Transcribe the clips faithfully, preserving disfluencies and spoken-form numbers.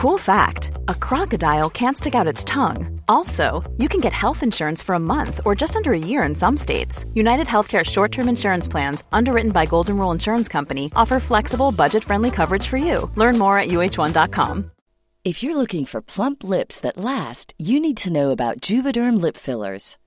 Cool fact, a crocodile can't stick out its tongue. Also, you can get health insurance for a month or just under a year in some states. United Healthcare short-term insurance plans, underwritten by Golden Rule Insurance Company, offer flexible, budget-friendly coverage for you. Learn more at U H one dot com. If you're looking for plump lips that last, you need to know about Juvederm lip fillers.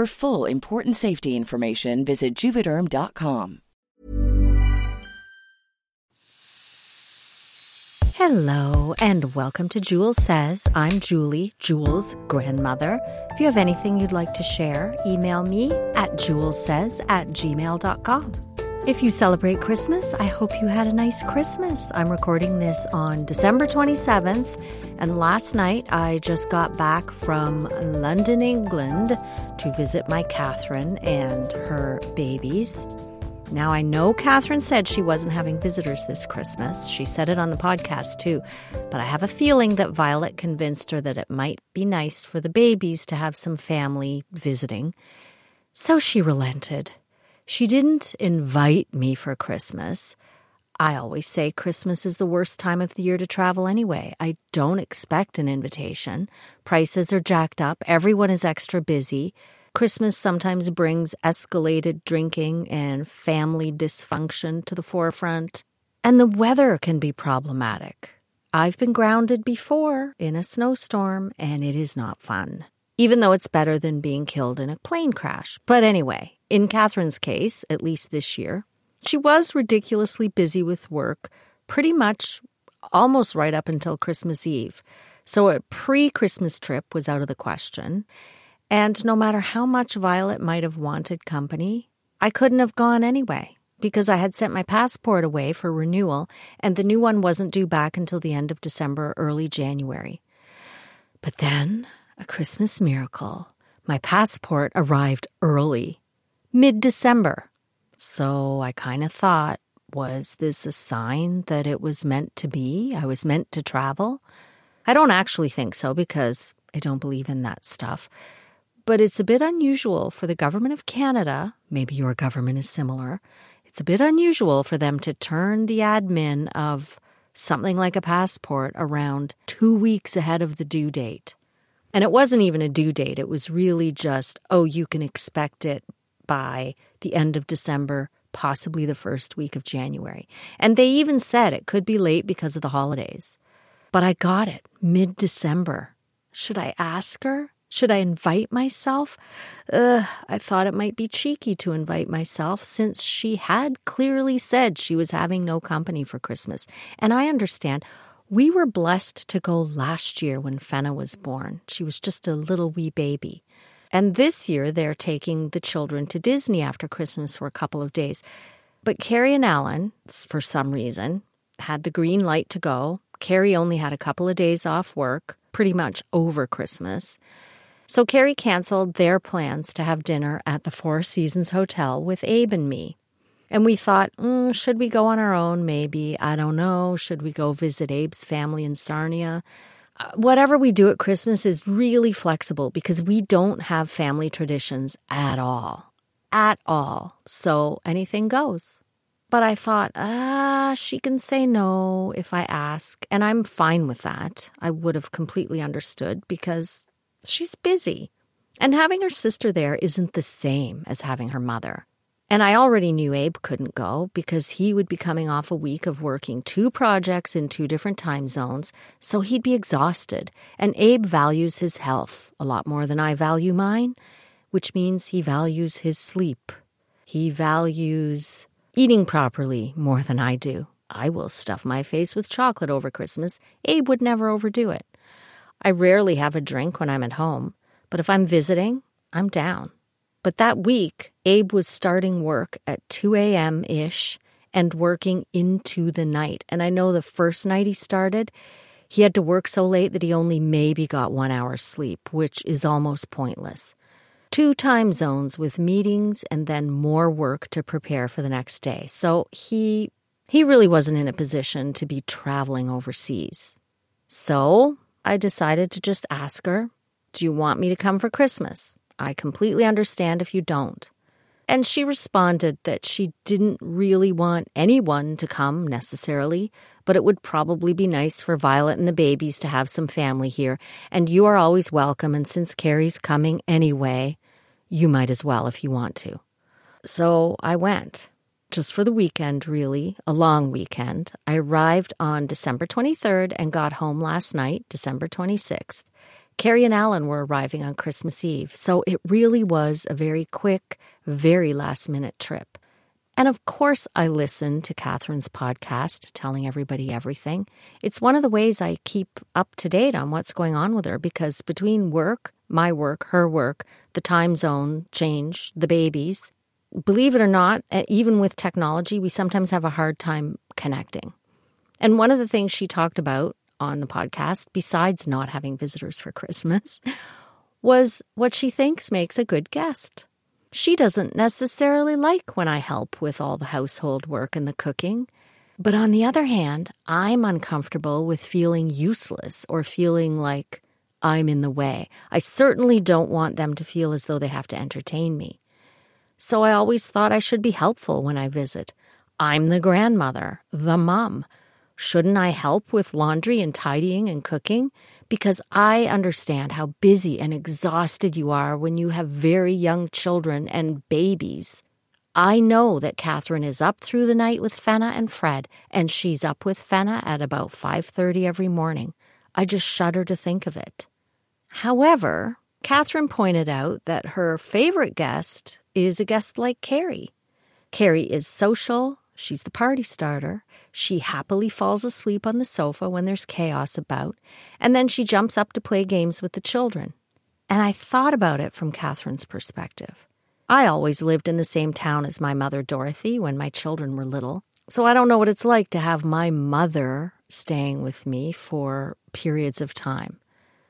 For full, important safety information, visit juvederm dot com. Hello, and welcome to Jewels Says. I'm Julie, Jewels' grandmother. If you have anything you'd like to share, email me at jewels says at gmail dot com. If you celebrate Christmas, I hope you had a nice Christmas. I'm recording this on December twenty-seventh, and last night I just got back from London, England, to visit my Catherine and her babies. Now, I know Catherine said she wasn't having visitors this Christmas. She said it on the podcast too. But I have a feeling that Violet convinced her that it might be nice for the babies to have some family visiting. So she relented. She didn't invite me for Christmas. I always say Christmas is the worst time of the year to travel anyway. I don't expect an invitation. Prices are jacked up. Everyone is extra busy. Christmas sometimes brings escalated drinking and family dysfunction to the forefront. And the weather can be problematic. I've been grounded before in a snowstorm, and it is not fun, even though it's better than being killed in a plane crash. But anyway, in Catherine's case, at least this year, she was ridiculously busy with work pretty much almost right up until Christmas Eve. So a pre-Christmas trip was out of the question. And no matter how much Violet might have wanted company, I couldn't have gone anyway because I had sent my passport away for renewal and the new one wasn't due back until the end of December, early January. But then, a Christmas miracle. My passport arrived early, mid-December. So I kind of thought, was this a sign that it was meant to be? I was meant to travel? I don't actually think so because I don't believe in that stuff. But it's a bit unusual for the government of Canada, maybe your government is similar, it's a bit unusual for them to turn the admin of something like a passport around two weeks ahead of the due date. And it wasn't even a due date. It was really just, oh, you can expect it by the end of December, possibly the first week of January. And they even said it could be late because of the holidays. But I got it mid-December. Should I ask her? Should I invite myself? Ugh, I thought it might be cheeky to invite myself since she had clearly said she was having no company for Christmas. And I understand. We were blessed to go last year when Fenna was born. She was just a little wee baby. And this year, they're taking the children to Disney after Christmas for a couple of days. But Carrie and Alan, for some reason, had the green light to go. Carrie only had a couple of days off work, pretty much over Christmas. So Carrie canceled their plans to have dinner at the Four Seasons Hotel with Abe and me. And we thought, mm, should we go on our own, maybe? I don't know. Should we go visit Abe's family in Sarnia? whatever we do at Christmas is really flexible because we don't have family traditions at all. At all. So anything goes. But I thought, ah, she can say no if I ask. And I'm fine with that. I would have completely understood because she's busy. And having her sister there isn't the same as having her mother. And I already knew Abe couldn't go because he would be coming off a week of working two projects in two different time zones, so he'd be exhausted. And Abe values his health a lot more than I value mine, which means he values his sleep. He values eating properly more than I do. I will stuff my face with chocolate over Christmas. Abe would never overdo it. I rarely have a drink when I'm at home, but if I'm visiting, I'm down. But that week, Abe was starting work at two a.m.-ish and working into the night. And I know the first night he started, he had to work so late that he only maybe got one hour's sleep, which is almost pointless. Two time zones with meetings and then more work to prepare for the next day. So he he really wasn't in a position to be traveling overseas. So I decided to just ask her, do you want me to come for Christmas? I completely understand if you don't. And she responded that she didn't really want anyone to come necessarily, but it would probably be nice for Violet and the babies to have some family here, and you are always welcome, and since Carrie's coming anyway, you might as well if you want to. So I went, just for the weekend, really, a long weekend. I arrived on December twenty-third and got home last night, December twenty-sixth. Carrie and Alan were arriving on Christmas Eve, so it really was a very quick, very last-minute trip. And of course I listened to Catherine's podcast, Telling Everybody Everything. It's one of the ways I keep up to date on what's going on with her, because between work, my work, her work, the time zone change, the babies, believe it or not, even with technology, we sometimes have a hard time connecting. And one of the things she talked about on the podcast, besides not having visitors for Christmas, was what she thinks makes a good guest. She doesn't necessarily like when I help with all the household work and the cooking, but on the other hand, I'm uncomfortable with feeling useless or feeling like I'm in the way. I certainly don't want them to feel as though they have to entertain me. So I always thought I should be helpful when I visit. I'm the grandmother, the mom. Shouldn't I help with laundry and tidying and cooking? Because I understand how busy and exhausted you are when you have very young children and babies. I know that Catherine is up through the night with Fenna and Fred, and she's up with Fenna at about five thirty every morning. I just shudder to think of it. However, Catherine pointed out that her favorite guest is a guest like Carrie. Carrie is social. She's the party starter. She happily falls asleep on the sofa when there's chaos about, and then she jumps up to play games with the children. And I thought about it from Catherine's perspective. I always lived in the same town as my mother, Dorothy, when my children were little, so I don't know what it's like to have my mother staying with me for periods of time.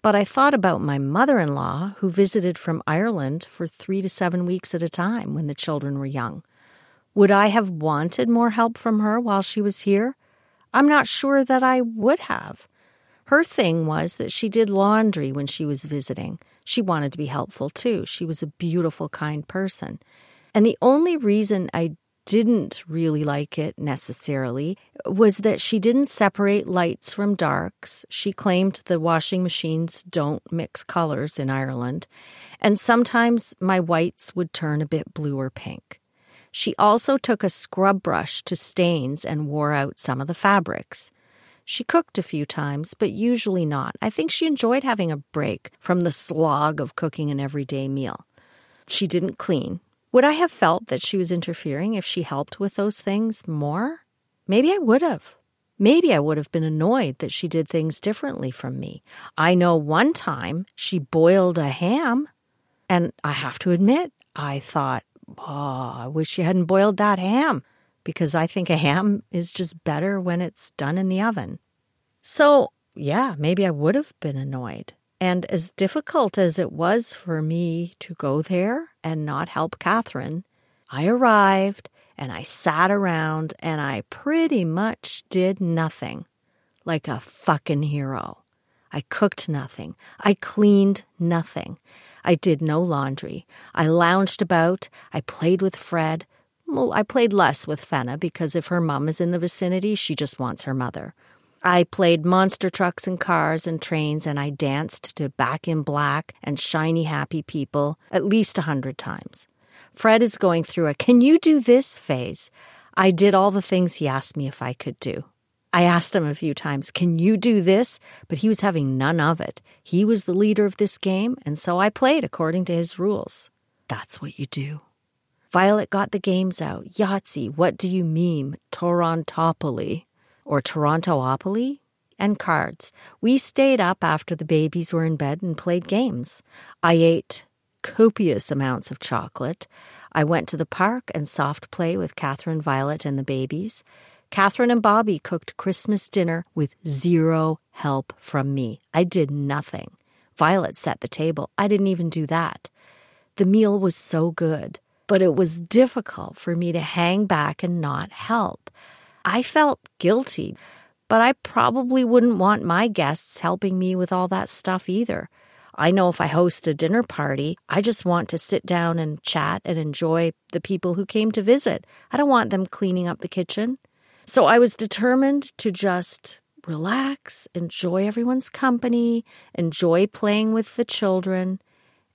But I thought about my mother-in-law, who visited from Ireland for three to seven weeks at a time when the children were young. Would I have wanted more help from her while she was here? I'm not sure that I would have. Her thing was that she did laundry when she was visiting. She wanted to be helpful too. She was a beautiful, kind person. And the only reason I didn't really like it necessarily was that she didn't separate lights from darks. She claimed the washing machines don't mix colors in Ireland. And sometimes my whites would turn a bit blue or pink. She also took a scrub brush to stains and wore out some of the fabrics. She cooked a few times, but usually not. I think she enjoyed having a break from the slog of cooking an everyday meal. She didn't clean. Would I have felt that she was interfering if she helped with those things more? Maybe I would have. Maybe I would have been annoyed that she did things differently from me. I know one time she boiled a ham, and I have to admit, I thought, oh, I wish you hadn't boiled that ham, because I think a ham is just better when it's done in the oven. So, yeah, maybe I would have been annoyed. And as difficult as it was for me to go there and not help Catherine, I arrived and I sat around and I pretty much did nothing, like a fucking hero. I cooked nothing. I cleaned nothing. I did no laundry. I lounged about. I played with Fred. Well, I played less with Fenna because if her mom is in the vicinity, she just wants her mother. I played monster trucks and cars and trains, and I danced to Back in Black and Shiny Happy People at least a hundred times. Fred is going through a "can you do this" phase. I did all the things he asked me if I could do. I asked him a few times, "Can you do this?" But he was having none of it. He was the leader of this game, and so I played according to his rules. That's what you do. Violet got the games out. Yahtzee, What Do You Meme, Torontopoly, or Torontoopoly, and cards. We stayed up after the babies were in bed and played games. I ate copious amounts of chocolate. I went to the park and soft play with Catherine, Violet, and the babies. Catherine and Bobby cooked Christmas dinner with zero help from me. I did nothing. Violet set the table. I didn't even do that. The meal was so good, but it was difficult for me to hang back and not help. I felt guilty, but I probably wouldn't want my guests helping me with all that stuff either. I know if I host a dinner party, I just want to sit down and chat and enjoy the people who came to visit. I don't want them cleaning up the kitchen. So I was determined to just relax, enjoy everyone's company, enjoy playing with the children,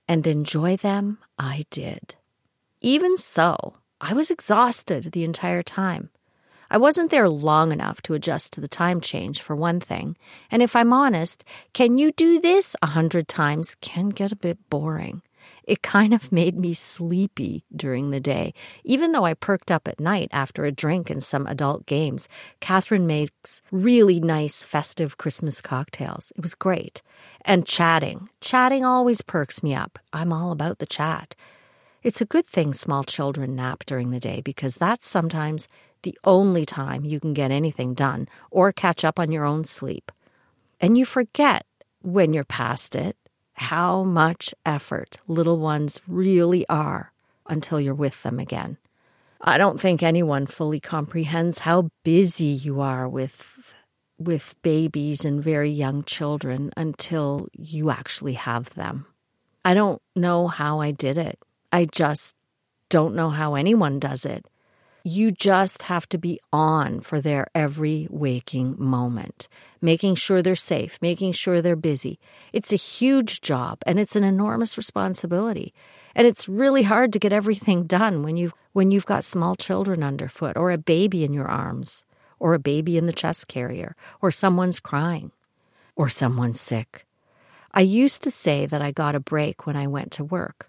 and enjoy them I did. Even so, I was exhausted the entire time. I wasn't there long enough to adjust to the time change, for one thing. And if I'm honest, "can you do this" a hundred times can get a bit boring. It kind of made me sleepy during the day. Even though I perked up at night after a drink and some adult games, Catherine makes really nice festive Christmas cocktails. It was great. And chatting. Chatting always perks me up. I'm all about the chat. It's a good thing small children nap during the day because that's sometimes the only time you can get anything done or catch up on your own sleep. And you forget when you're past it how much effort little ones really are until you're with them again. I don't think anyone fully comprehends how busy you are with, with babies and very young children until you actually have them. I don't know how I did it. I just don't know how anyone does it. You just have to be on for their every waking moment, making sure they're safe, making sure they're busy. It's a huge job, and it's an enormous responsibility. And it's really hard to get everything done when you've, when you've got small children underfoot, or a baby in your arms, or a baby in the chest carrier, or someone's crying, or someone's sick. I used to say that I got a break when I went to work,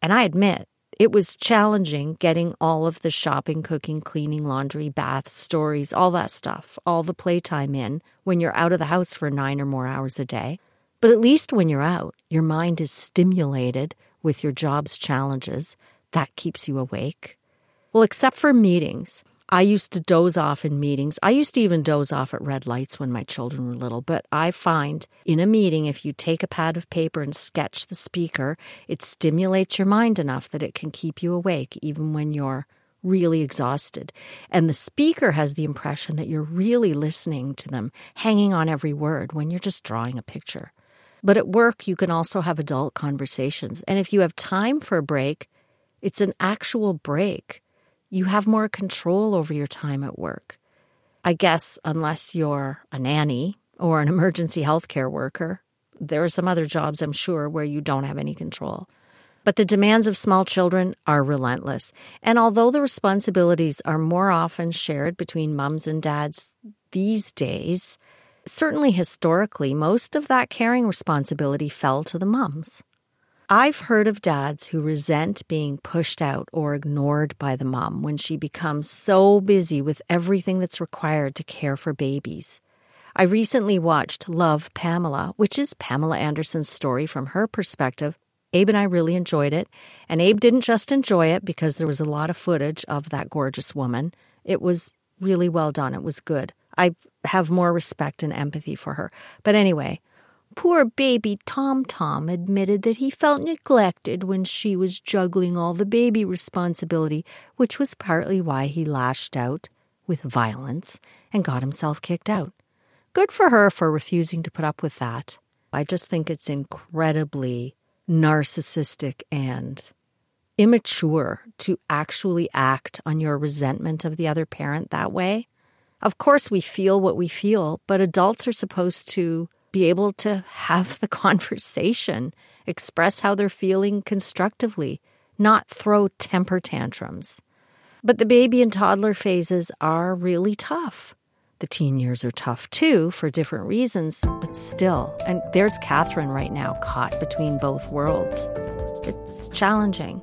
and I admit, it was challenging getting all of the shopping, cooking, cleaning, laundry, baths, stories, all that stuff, all the playtime in when you're out of the house for nine or more hours a day. But at least when you're out, your mind is stimulated with your job's challenges. That keeps you awake. Well, except for meetings. I used to doze off in meetings. I used to even doze off at red lights when my children were little. But I find in a meeting, if you take a pad of paper and sketch the speaker, it stimulates your mind enough that it can keep you awake even when you're really exhausted. And the speaker has the impression that you're really listening to them, hanging on every word when you're just drawing a picture. But at work, you can also have adult conversations. And if you have time for a break, it's an actual break. You have more control over your time at work. I guess unless you're a nanny or an emergency healthcare worker, there are some other jobs, I'm sure, where you don't have any control. But the demands of small children are relentless. And although the responsibilities are more often shared between mums and dads these days, certainly historically, most of that caring responsibility fell to the mums. I've heard of dads who resent being pushed out or ignored by the mom when she becomes so busy with everything that's required to care for babies. I recently watched Love Pamela, which is Pamela Anderson's story from her perspective. Abe and I really enjoyed it, and Abe didn't just enjoy it because there was a lot of footage of that gorgeous woman. It was really well done. It was good. I have more respect and empathy for her. But anyway, poor baby Tom Tom admitted that he felt neglected when she was juggling all the baby responsibility, which was partly why he lashed out with violence and got himself kicked out. Good for her for refusing to put up with that. I just think it's incredibly narcissistic and immature to actually act on your resentment of the other parent that way. Of course, we feel what we feel, but adults are supposed to be able to have the conversation, express how they're feeling constructively, not throw temper tantrums. But the baby and toddler phases are really tough. The teen years are tough too, for different reasons, but still. And there's Catherine right now, caught between both worlds. It's challenging.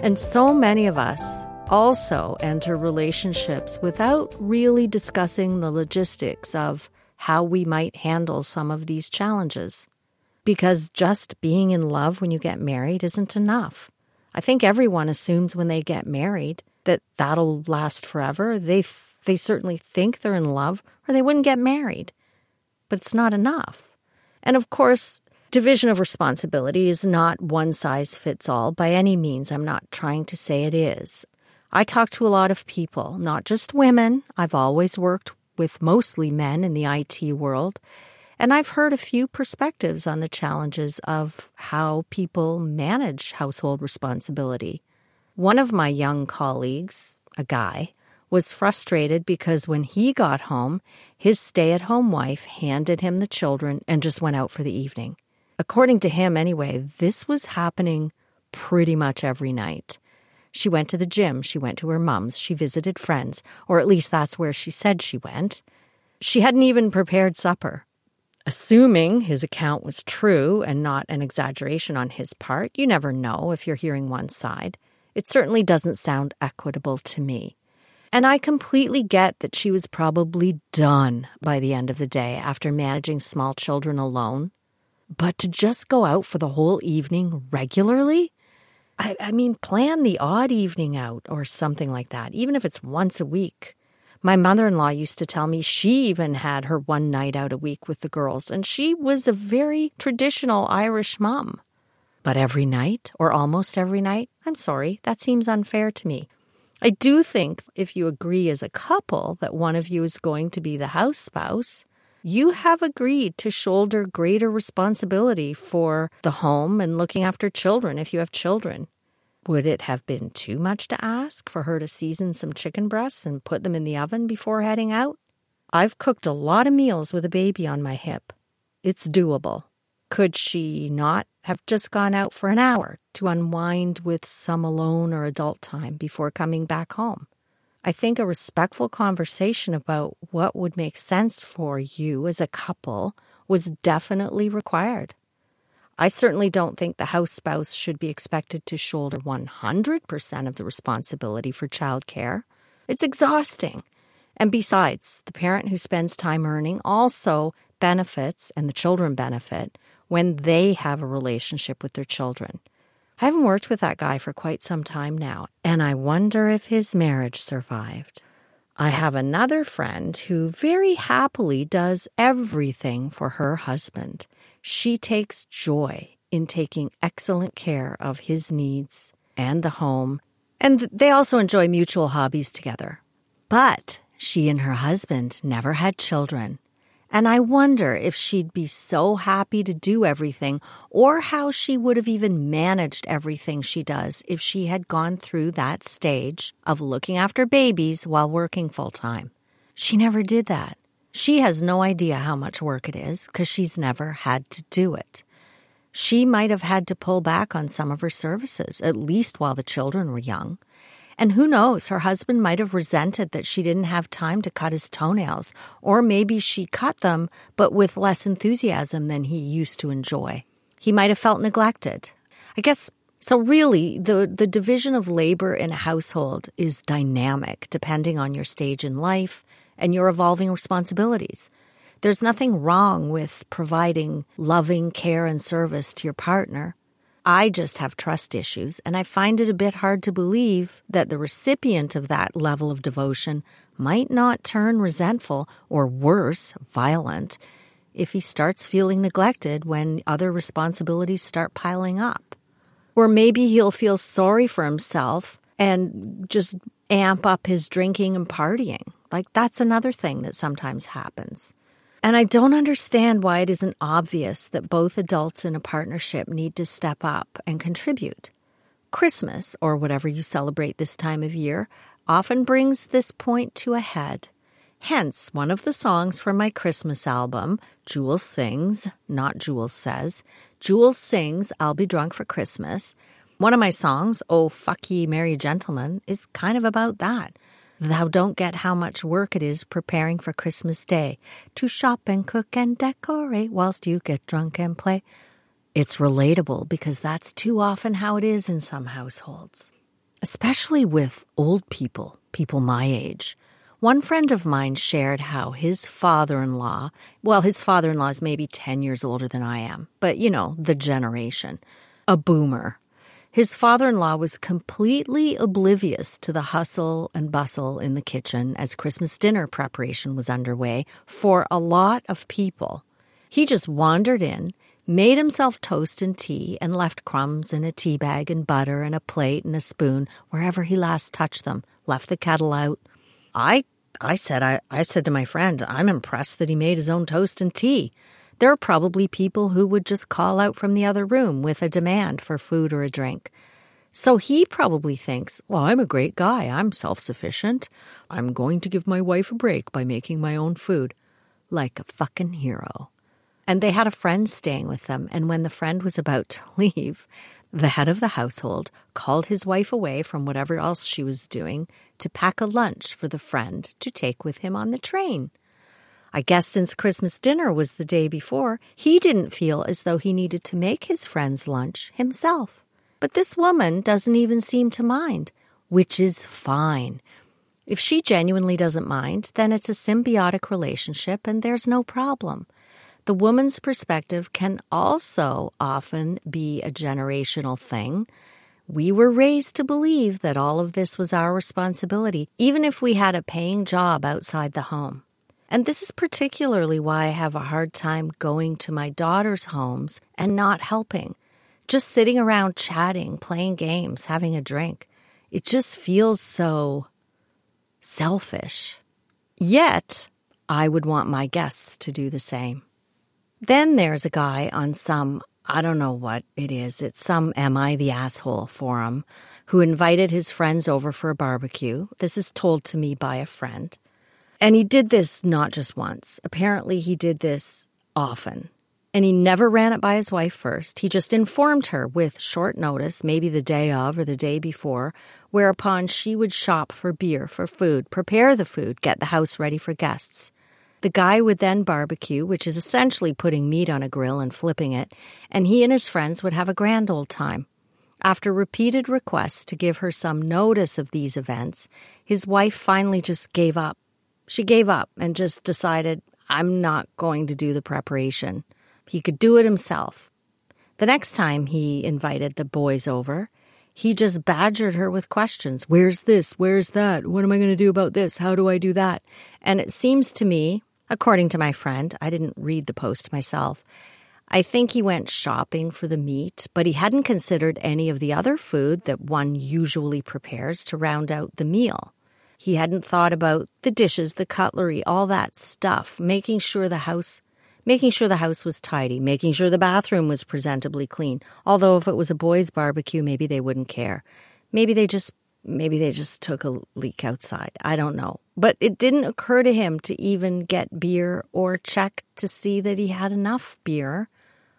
And so many of us also enter relationships without really discussing the logistics of how we might handle some of these challenges. Because just being in love when you get married isn't enough. I think everyone assumes when they get married that that'll last forever. They th- they certainly think they're in love or they wouldn't get married. But it's not enough. And of course, division of responsibility is not one size fits all by any means. I'm not trying to say it is. I talk to a lot of people, not just women. I've always worked with mostly men in the I T world, and I've heard a few perspectives on the challenges of how people manage household responsibility. One of my young colleagues, a guy, was frustrated because when he got home, his stay-at-home wife handed him the children and just went out for the evening. According to him, anyway, this was happening pretty much every night. She went to the gym, she went to her mom's, she visited friends, or at least that's where she said she went. She hadn't even prepared supper. Assuming his account was true and not an exaggeration on his part, you never know if you're hearing one side. It certainly doesn't sound equitable to me. And I completely get that she was probably done by the end of the day after managing small children alone. But to just go out for the whole evening regularly? I, I mean, plan the odd evening out or something like that, even if it's once a week. My mother-in-law used to tell me she even had her one night out a week with the girls, and she was a very traditional Irish mom. But every night, or almost every night, I'm sorry, that seems unfair to me. I do think if you agree as a couple that one of you is going to be the house spouse, you have agreed to shoulder greater responsibility for the home and looking after children if you have children. Would it have been too much to ask for her to season some chicken breasts and put them in the oven before heading out? I've cooked a lot of meals with a baby on my hip. It's doable. Could she not have just gone out for an hour to unwind with some alone or adult time before coming back home? I think a respectful conversation about what would make sense for you as a couple was definitely required. I certainly don't think the house spouse should be expected to shoulder one hundred percent of the responsibility for childcare. It's exhausting. And besides, the parent who spends time earning also benefits, and the children benefit, when they have a relationship with their children. I haven't worked with that guy for quite some time now, and I wonder if his marriage survived. I have another friend who very happily does everything for her husband. She takes joy in taking excellent care of his needs and the home, and they also enjoy mutual hobbies together. But she and her husband never had children, and I wonder if she'd be so happy to do everything or how she would have even managed everything she does if she had gone through that stage of looking after babies while working full-time. She never did that. She has no idea how much work it is because she's never had to do it. She might have had to pull back on some of her services, at least while the children were young. And who knows, her husband might have resented that she didn't have time to cut his toenails, or maybe she cut them, but with less enthusiasm than he used to enjoy. He might have felt neglected. I guess, so really, the, the division of labor in a household is dynamic, depending on your stage in life and your evolving responsibilities. There's nothing wrong with providing loving care and service to your partner. I just have trust issues, and I find it a bit hard to believe that the recipient of that level of devotion might not turn resentful or, worse, violent if he starts feeling neglected when other responsibilities start piling up. Or maybe he'll feel sorry for himself and just amp up his drinking and partying. Like, that's another thing that sometimes happens. And I don't understand why it isn't obvious that both adults in a partnership need to step up and contribute. Christmas, or whatever you celebrate this time of year, often brings this point to a head. Hence, one of the songs from my Christmas album, Jewels Sings, not Jewels Says, Jewels Sings, I'll Be Drunk for Christmas. One of my songs, Oh Fuck Ye Merry Gentlemen, is kind of about that. Thou don't get how much work it is preparing for Christmas Day, to shop and cook and decorate whilst you get drunk and play. It's relatable because that's too often how it is in some households, especially with old people, people my age. One friend of mine shared how his father-in-law, well, his father-in-law is maybe ten years older than I am, but, you know, the generation, a boomer. His father-in-law was completely oblivious to the hustle and bustle in the kitchen as Christmas dinner preparation was underway for a lot of people. He just wandered in, made himself toast and tea, and left crumbs and a tea bag and butter and a plate and a spoon wherever he last touched them, left the kettle out. I I said I, I said to my friend, I'm impressed that he made his own toast and tea. There are probably people who would just call out from the other room with a demand for food or a drink. So he probably thinks, well, I'm a great guy. I'm self-sufficient. I'm going to give my wife a break by making my own food. Like a fucking hero. And they had a friend staying with them, and when the friend was about to leave, the head of the household called his wife away from whatever else she was doing to pack a lunch for the friend to take with him on the train. I guess since Christmas dinner was the day before, he didn't feel as though he needed to make his friend's lunch himself. But this woman doesn't even seem to mind, which is fine. If she genuinely doesn't mind, then it's a symbiotic relationship and there's no problem. The woman's perspective can also often be a generational thing. We were raised to believe that all of this was our responsibility, even if we had a paying job outside the home. And this is particularly why I have a hard time going to my daughter's homes and not helping. Just sitting around chatting, playing games, having a drink. It just feels so selfish. Yet, I would want my guests to do the same. Then there's a guy on some, I don't know what it is, it's some Am I the Asshole forum, who invited his friends over for a barbecue. This is told to me by a friend. And he did this not just once. Apparently, he did this often. And he never ran it by his wife first. He just informed her with short notice, maybe the day of or the day before, whereupon she would shop for beer, for food, prepare the food, get the house ready for guests. The guy would then barbecue, which is essentially putting meat on a grill and flipping it, and he and his friends would have a grand old time. After repeated requests to give her some notice of these events, his wife finally just gave up. She gave up and just decided, I'm not going to do the preparation. He could do it himself. The next time he invited the boys over, he just badgered her with questions. Where's this? Where's that? What am I going to do about this? How do I do that? And it seems to me, according to my friend, I didn't read the post myself, I think he went shopping for the meat, but he hadn't considered any of the other food that one usually prepares to round out the meal. He hadn't thought about the dishes, the cutlery, all that stuff, making sure the house making sure the house was tidy, making sure the bathroom was presentably clean. Although if it was a boys' barbecue, maybe they wouldn't care. Maybe they just maybe they just took a leak outside. I don't know. But it didn't occur to him to even get beer or check to see that he had enough beer,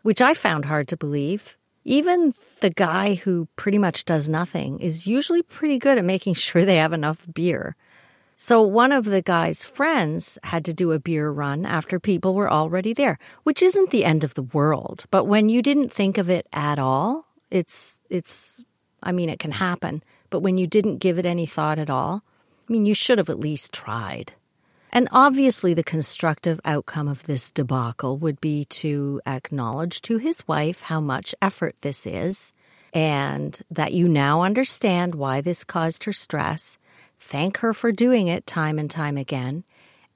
which I found hard to believe. Even the guy who pretty much does nothing is usually pretty good at making sure they have enough beer. So one of the guy's friends had to do a beer run after people were already there, which isn't the end of the world. But when you didn't think of it at all, it's, it's, I mean, it can happen. But when you didn't give it any thought at all, I mean, you should have at least tried. And obviously the constructive outcome of this debacle would be to acknowledge to his wife how much effort this is and that you now understand why this caused her stress. Thank her for doing it time and time again,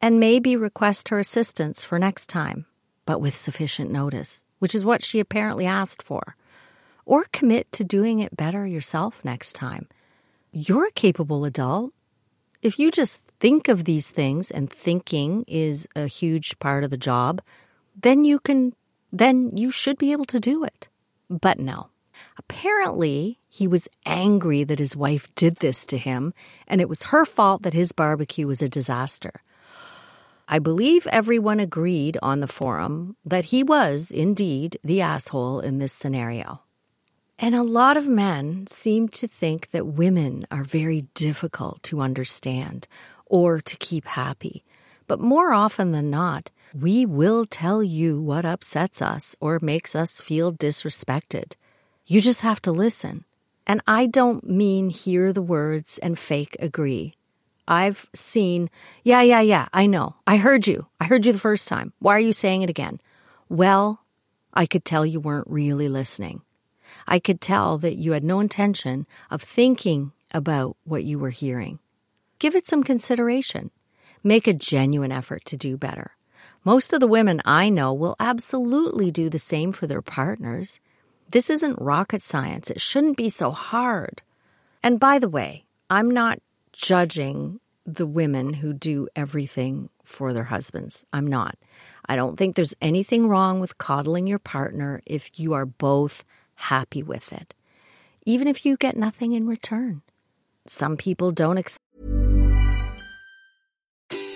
and maybe request her assistance for next time, but with sufficient notice, which is what she apparently asked for. Or commit to doing it better yourself next time. You're a capable adult. If you just think of these things, and thinking is a huge part of the job, then you can, then you should be able to do it. But no. Apparently, he was angry that his wife did this to him, and it was her fault that his barbecue was a disaster. I believe everyone agreed on the forum that he was, indeed, the asshole in this scenario. And a lot of men seem to think that women are very difficult to understand or to keep happy. But more often than not, we will tell you what upsets us or makes us feel disrespected. You just have to listen. And I don't mean hear the words and fake agree. I've seen, yeah, yeah, yeah, I know. I heard you. I heard you the first time. Why are you saying it again? Well, I could tell you weren't really listening. I could tell that you had no intention of thinking about what you were hearing. Give it some consideration. Make a genuine effort to do better. Most of the women I know will absolutely do the same for their partners. This isn't rocket science. It shouldn't be so hard. And by the way, I'm not judging the women who do everything for their husbands. I'm not. I don't think there's anything wrong with coddling your partner if you are both happy with it, even if you get nothing in return. Some people don't accept.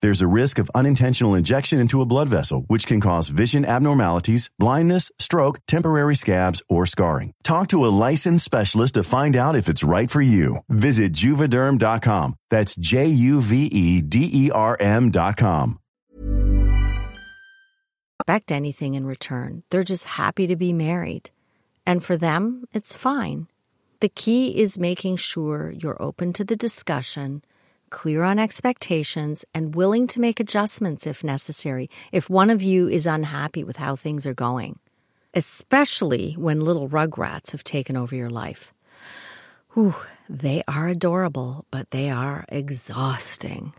There's a risk of unintentional injection into a blood vessel, which can cause vision abnormalities, blindness, stroke, temporary scabs, or scarring. Talk to a licensed specialist to find out if it's right for you. Visit Juvederm dot com. That's J U V E D E R M dot com. Expect anything in return. They're just happy to be married. And for them, it's fine. The key is making sure you're open to the discussion, clear on expectations, and willing to make adjustments if necessary, if one of you is unhappy with how things are going. especially when little rugrats have taken over your life. Whew, they are adorable, but they are exhausting.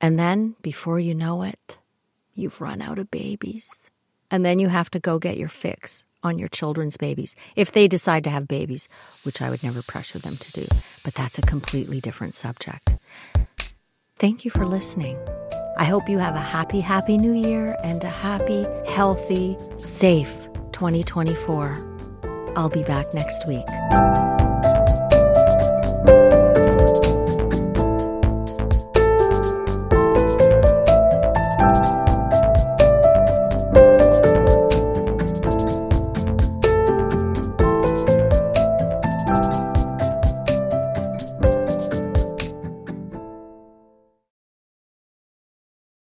And then, before you know it, you've run out of babies. And then you have to go get your fix on your children's babies, if they decide to have babies, which I would never pressure them to do. But that's a completely different subject. Thank you for listening. I hope you have a happy, happy new year and a happy, healthy, safe twenty twenty-four. I'll be back next week.